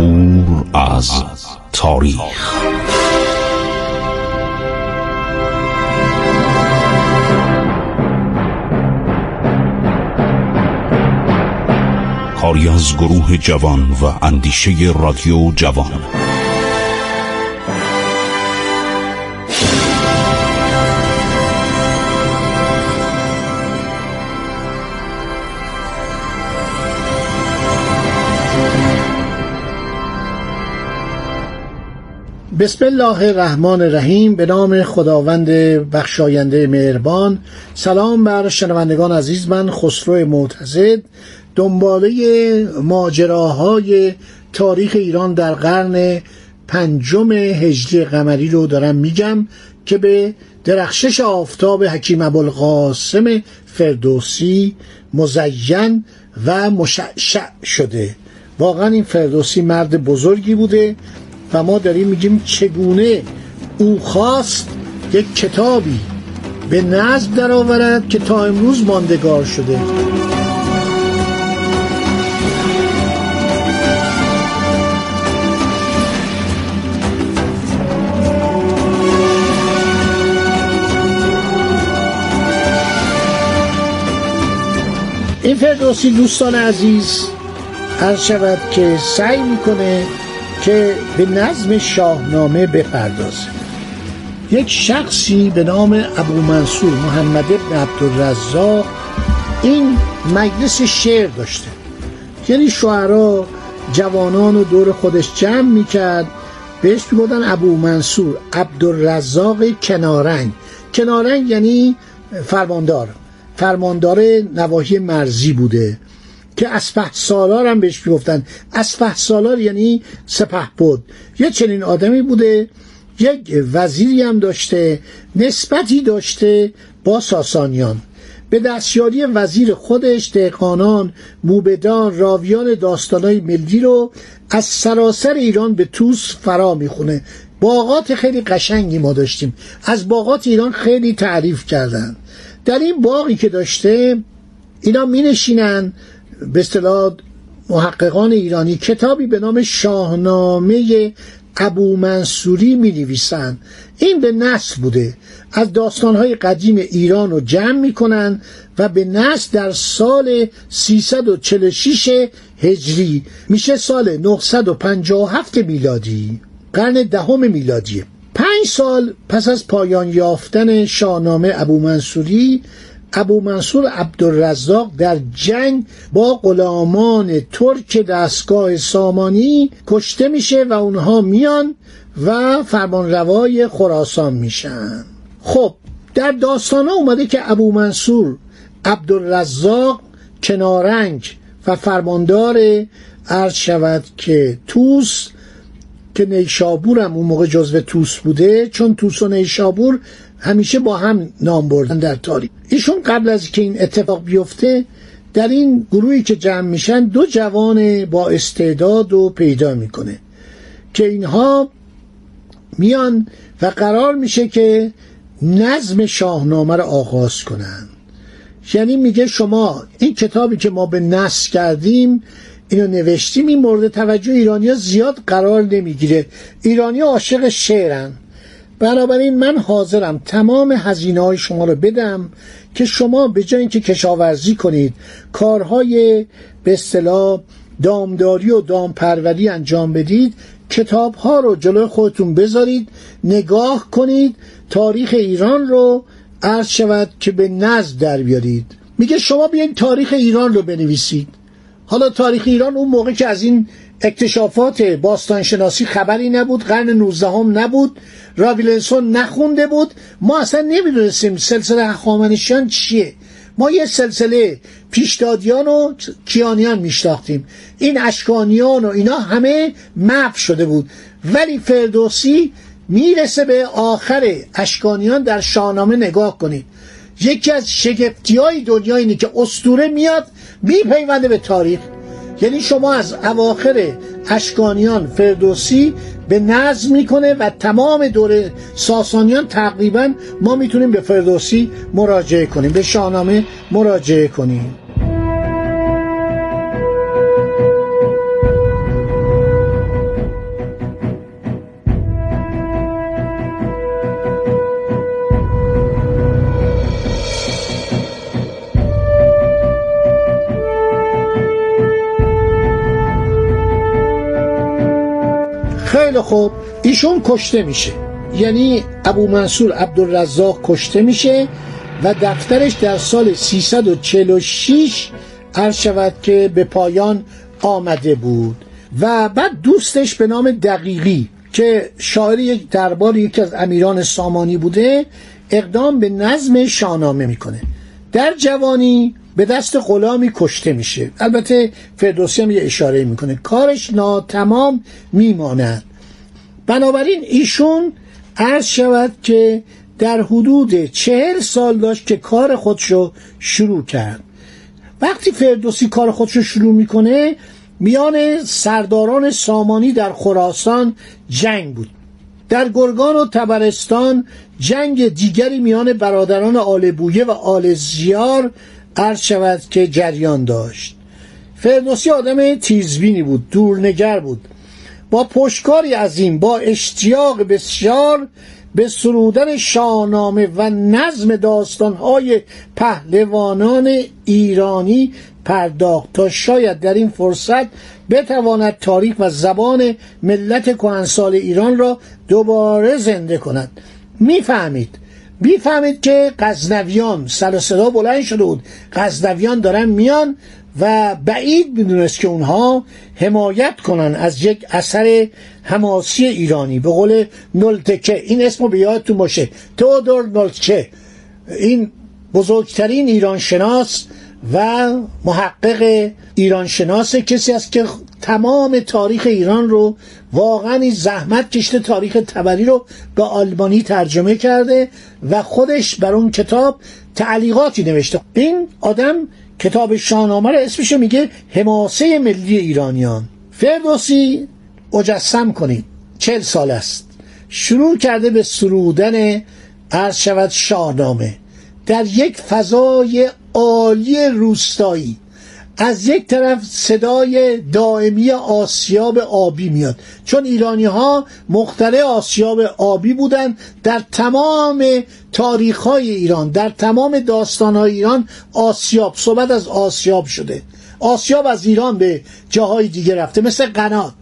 نشابور از تاریخ. کاری از گروه جوان و اندیشه رادیو جوان. بسم الله الرحمن الرحیم. به نام خداوند بخشاینده مهربان. سلام بر شنوندگان عزیز. من خسرو معتزد دنباله ماجراهای تاریخ ایران در قرن پنجم هجری قمری رو دارم میگم که به درخشش آفتاب حکیم ابوالقاسم فردوسی مزین و مشعشع شده. واقعا این فردوسی مرد بزرگی بوده و ما داریم میگیم چگونه او خواست یک کتابی به نظم در آورد که تا امروز ماندگار شده. این فردوسی دوستان عزیز هر شود که سعی میکنه که به نظم شاهنامه بپردازه. یک شخصی به نام ابو منصور محمد ابن عبد الرزاق این مجلس شعر داشته، یعنی شعرا جوانان رو دور خودش جمع میکرد، بهش میگفتن ابو منصور عبد الرزاق کنارنگ. کنارنگ یعنی فرماندار نواحی مرزی بوده که اسفحسالار هم بهش میگفتن. اسفحسالار یعنی سپهبد. یه چنین آدمی بوده. یک وزیری هم داشته، نسبتی داشته با ساسانیان. به دستیاری وزیر خودش دهقانان، موبدان، راویان داستانای ملی رو از سراسر ایران به توس فرا میخونه. باغات خیلی قشنگی ما داشتیم، از باغات ایران خیلی تعریف کردن. در این باغی که داشته اینا می نشینن، به اصطلاح محققان ایرانی کتابی به نام شاهنامه ابو منصوری می نویسن. این به نثر بوده، از داستانهای قدیم ایران رو جمع می کنن و به نثر در سال 346 هجری میشه سال 957 میلادی، قرن دهم میلادیه. 5 سال پس از پایان یافتن شاهنامه ابو منصور عبدالرزاق در جنگ با غلامان ترک دستگاه سامانی کشته میشه و اونها میان و فرمانروای خراسان میشن. خب در داستانا اومده که ابو منصور عبدالرزاق کنارنگ و فرماندار عرض شود که توس، که نیشابور هم اون موقع جزو توس بوده، چون توس و نیشابور همیشه با هم نام بردن در تاریخ. ایشون قبل از که این اتفاق بیفته در این گروهی که جمع میشن 2 جوان با استعداد رو پیدا میکنه که اینها میان و قرار میشه که نظم شاهنامه رو آغاز کنن. یعنی میگه شما این کتابی که ما به نثر کردیم، اینو نوشتیم، این مورد توجه ایرانیا زیاد قرار نمیگیره. ایرانیا عاشق شعرن، بنابراین من حاضرم تمام هزینه های شما رو بدم که شما به جای اینکه کشاورزی کنید، کارهای به اصطلاح دامداری و دامپروری انجام بدید، کتاب ها رو جلوی خودتون بذارید، نگاه کنید، تاریخ ایران رو عرض شود که به نظم در بیارید. میگه شما بیاین تاریخ ایران رو بنویسید. حالا تاریخ ایران اون موقع که از این اکتشافات باستانشناسی خبری نبود، قرن 19 نبود، رابینسون نخونده بود، ما اصلا نمیدونستیم سلسله هخامنشیان چیه. ما یه سلسله پیشدادیان و کیانیان میشناختیم. این اشکانیان و اینا همه محو شده بود، ولی فردوسی میرسه به آخر اشکانیان. در شاهنامه نگاه کنید، یکی از شگفتی‌های دنیا اینه که اسطوره میاد میپیونده به تاریخ. یعنی شما از اواخر اشکانیان فردوسی به نظم میکنه و تمام دوره ساسانیان تقریبا ما میتونیم به فردوسی مراجعه کنیم، به شاهنامه مراجعه کنیم. خیلی خوب، ایشون کشته میشه، یعنی ابو منصور عبدالرزاق کشته میشه و دفترش در سال 346 عرض شود که به پایان آمده بود. و بعد دوستش به نام دقیقی که شاعر یک دربار یکی از امیران سامانی بوده اقدام به نظم شاهنامه میکنه. در جوانی به دست غلامی کشته میشه. البته فردوسی هم یه اشاره میکنه کارش ناتمام میماند. بنابراین ایشون عرض شود که در حدود 40 سال داشت که کار خودشو شروع کرد. وقتی فردوسی کار خودشو شروع میکنه میان سرداران سامانی در خراسان جنگ بود، در گرگان و طبرستان جنگ دیگری میان برادران آل بویه و آل زیار عرض شود که جریان داشت. فردوسی آدم تیزبینی بود، دورنگر بود، با پشتکاری عظیم، با اشتیاق بسیار به سرودن شاهنامه و نظم داستان‌های پهلوانان ایرانی پرداخت تا شاید در این فرصت بتواند تاریخ و زبان ملت کهنسال ایران را دوباره زنده کند. میفهمید که غزنویان سر و صدا بلند شده بود، غزنویان دارن میان و بعید میدونست که اونها حمایت کنن از یک اثر حماسی ایرانی. به قول نلتکه، این اسمو به یادتون باشه، تئودور نلتکه، این بزرگترین ایرانشناس و محقق ایرانشناس، کسی است که تمام تاریخ ایران رو واقعا این زحمت کشته، تاریخ تبری رو به آلمانی ترجمه کرده و خودش بر اون کتاب تعلیقاتی نوشته. این آدم کتاب شاهنامه رو اسمش میگه حماسه ملی ایرانیان. فردوسی اجسم کنید 40 سال است شروع کرده به سرودن عرض شود شاهنامه در یک فضای عالی روستایی. از یک طرف صدای دائمی آسیاب آبی میاد، چون ایرانی ها مخترع آسیاب آبی بودن. در تمام تاریخ های ایران، در تمام داستان های ایران، آسیاب، صحبت از آسیاب شده. آسیاب از ایران به جاهای دیگه رفته، مثل قنات.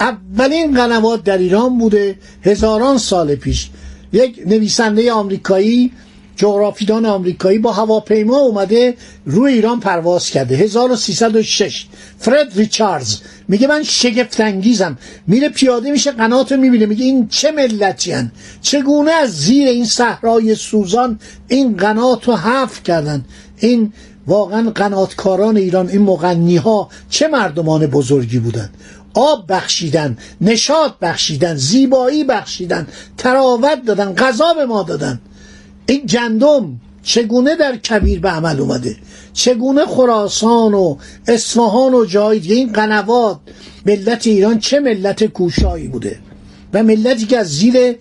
اولین قنوات در ایران بوده هزاران سال پیش. یک نویسنده آمریکایی، جغرافیدان آمریکایی، با هواپیما اومده روی ایران پرواز کرده 1306. فرد ریچاردز میگه من شگفت انگیزم، میره پیاده میشه قنات رو میبینه، میگه این چه ملتی هن، چگونه از زیر این صحرای سوزان این قنات رو حفر کردن. این واقعا قناتکاران ایران، این مغنی ها چه مردمان بزرگی بودن. آب بخشیدن، نشاط بخشیدن، زیبایی بخشیدن، تراوت دادن، غذا به ما دادن. این گندم چگونه در کبیر به عمل اومده، چگونه خراسان و اصفهان و جای دیگه. این قنوات، ملت ایران چه ملت کوشایی بوده و ملتی که از زیر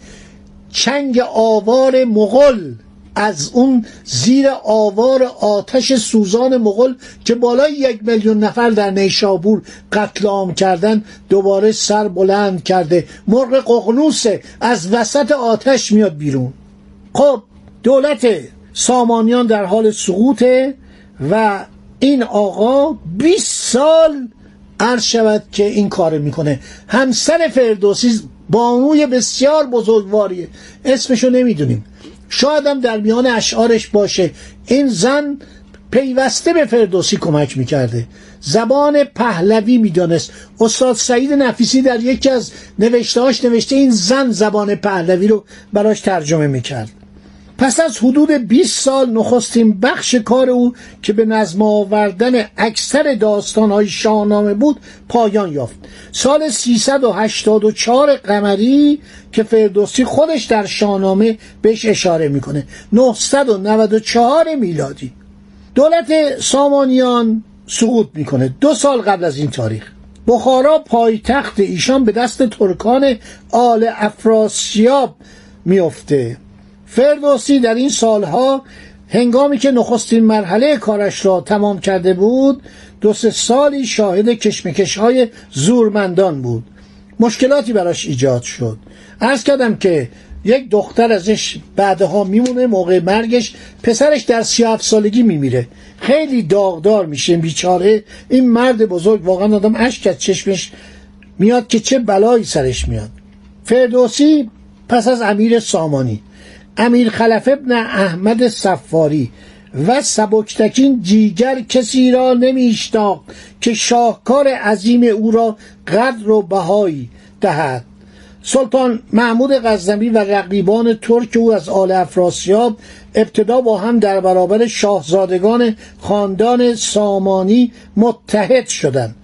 چنگ آوار مغول، از اون زیر آوار آتش سوزان مغول که بالای 1 میلیون نفر در نیشابور قتل عام کردن، دوباره سر بلند کرده. مرغ ققنوسه، از وسط آتش میاد بیرون. خب دولت سامانیان در حال سقوطه و این آقا 20 سال عرض شود که این کار میکنه. همسر فردوسی بانوی بسیار بزرگواریه، اسمشو نمیدونیم، شاید هم در میان اشعارش باشه. این زن پیوسته به فردوسی کمک میکرده، زبان پهلوی میدانست. استاد سعید نفیسی در یکی از نوشتهاش نوشته این زن زبان پهلوی رو براش ترجمه میکرد. پس از حدود 20 سال نخستین بخش کار او که به نظم آوردن اکثر داستان‌های شاهنامه بود پایان یافت. سال 384 قمری که فردوسی خودش در شاهنامه بهش اشاره میکنه، 994 میلادی دولت سامانیان سقوط میکنه. 2 سال قبل از این تاریخ بخارا پایتخت ایشان به دست ترکان آل افراسیاب میفته. فردوسی در این سالها هنگامی که نخستین مرحله کارش را تمام کرده بود 2-3 سالی شاهد کشمکش‌های زورمندان بود. مشکلاتی براش ایجاد شد. عرض کردم که یک دختر ازش بعدها میمونه، موقع مرگش پسرش در 37 سالگی میمیره. خیلی داغدار میشه بیچاره. این مرد بزرگ واقعا آدم اشک از چشمش میاد که چه بلایی سرش میاد. فردوسی پس از امیر سامانی، امیر خلف ابن احمد صفاری و سبکتکین دیگر کسی را نمیشتاق که شاهکار عظیم او را قدر و بهایی دهد. سلطان محمود غزنوی و رقیبان ترک او از آل افراسیاب ابتدا با هم در برابر شاهزادگان خاندان سامانی متحد شدند.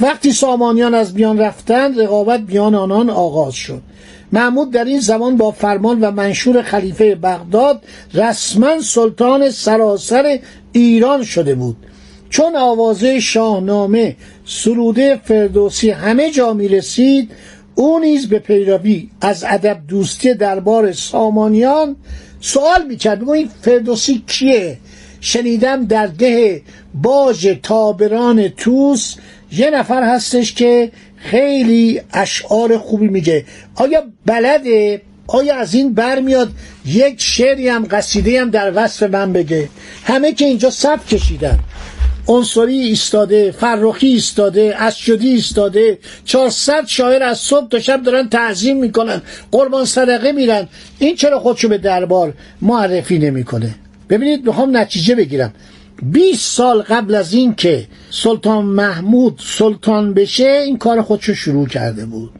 وقتی سامانیان از بیان رفتند، رقابت بیان آنان آغاز شد. محمود در این زمان با فرمان و منشور خلیفه بغداد رسما سلطان سراسر ایران شده بود. چون آوازه شاهنامه سروده فردوسی همه جا می رسید، او نیز به پیروی از ادب دوستی دربار سامانیان سوال می‌کرد. این فردوسی کیه؟ شنیدم در ده باج تابران توس یه نفر هستش که خیلی اشعار خوبی میگه. آیا بلده؟ آیا از این برمیاد یک شعری هم قصیده هم در وصف من بگه؟ همه که اینجا صف کشیدن، انصاری ایستاده، فرخی ایستاده، اسجدی ایستاده، 400 شاعر از صبح تا شب دارن تعظیم میکنن، قربان صدقه میرن، این چرا خودشو به دربار معرفی نمیکنه؟ ببینید، میخوام نتیجه بگیرم. 20 سال قبل از این که سلطان محمود سلطان بشه، این کار خودشو شروع کرده بود،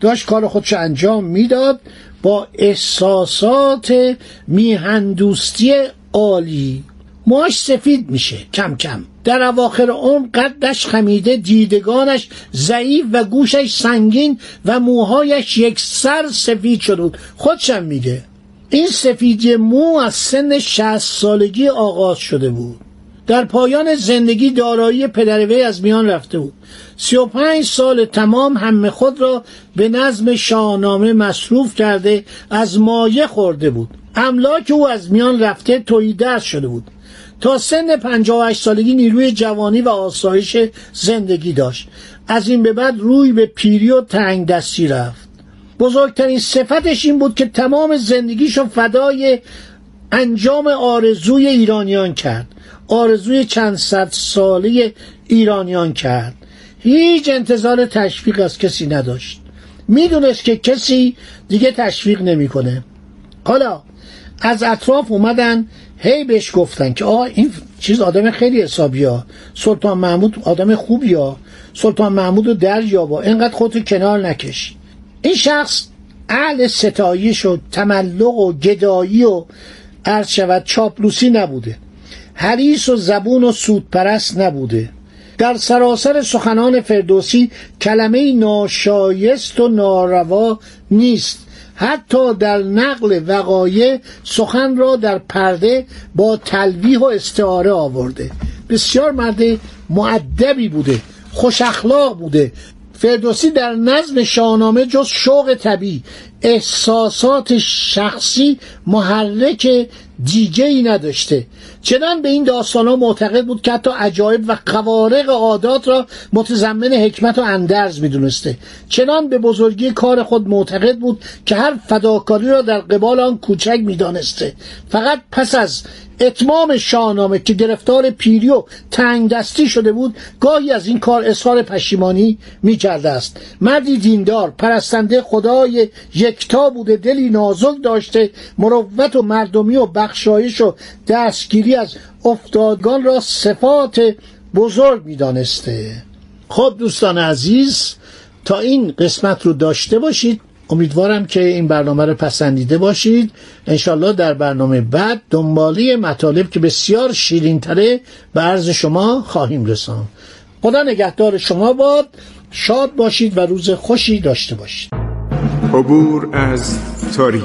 داشت کار خودشو انجام میداد با احساسات میهندوستی عالی. موهاش سفید میشه کم کم، در اواخر عمر قدش خمیده، دیدگانش ضعیف و گوشش سنگین و موهایش یک سر سفید شده بود. خودشم میگه این سفیدی مو از سن 60 سالگی آغاز شده بود. در پایان زندگی دارایی پدر وی از میان رفته بود. 35 سال تمام همه خود را به نظم شاهنامه مصروف کرده، از مایه خورده بود. املاک او از میان رفته، تویی دست شده بود. تا سن 58 سالگی نیروی جوانی و آسایش زندگی داشت. از این به بعد روی به پیری و تنگ دستی رفت. بزرگترین صفتش این بود که تمام زندگیشو فدای انجام آرزوی ایرانیان کرد، آرزوی چند صد ساله ایرانیان کرد. هیچ انتظار تشویق از کسی نداشت، میدونست که کسی دیگه تشویق نمیکنه. حالا از اطراف اومدن هی بهش گفتن که آه این چیز آدم خیلی حسابی ها، سلطان محمود آدم خوبی ها، سلطان محمود رو دریابا، اینقدر خودتو کنار نکشی. این شخص اهل ستایش و تملق و گدایی و عرشوت و چاپلوسی نبوده، حریص و زبون و سودپرست نبوده. در سراسر سخنان فردوسی کلمه ناشایست و ناروا نیست. حتی در نقل وقایع سخن را در پرده با تلویح و استعاره آورده. بسیار مرد مؤدبی بوده، خوش اخلاق بوده. فردوسی در نظم شاهنامه جز شوق طبیعی، احساسات شخصی محرک دیگه‌ای نداشته. چنان به این داستان‌ها معتقد بود که حتی عجایب و خوارق عادات را متضمن حکمت و اندرز می‌دونسته. چنان به بزرگی کار خود معتقد بود که هر فداکاری را در قبال آن کوچک می‌دانسته. فقط پس از اتمام شاهنامه که گرفتار پیری و تنگ دستی شده بود، گاهی از این کار اظهار پشیمانی می‌کرده است. مردی دیندار، پرستنده خدای یکتا بوده، دلی نازک داشته، مروت و مردمی و بخشایش و دستگیری از افتادگان را صفات بزرگ میدانسته. خب دوستان عزیز، تا این قسمت رو داشته باشید. امیدوارم که این برنامه رو پسندیده باشید. انشالله در برنامه بعد دنبالی مطالب که بسیار شیرین تره به عرض شما خواهیم رسان. خدا نگهدار شما باد. شاد باشید و روز خوشی داشته باشید. عبور از تاریخ.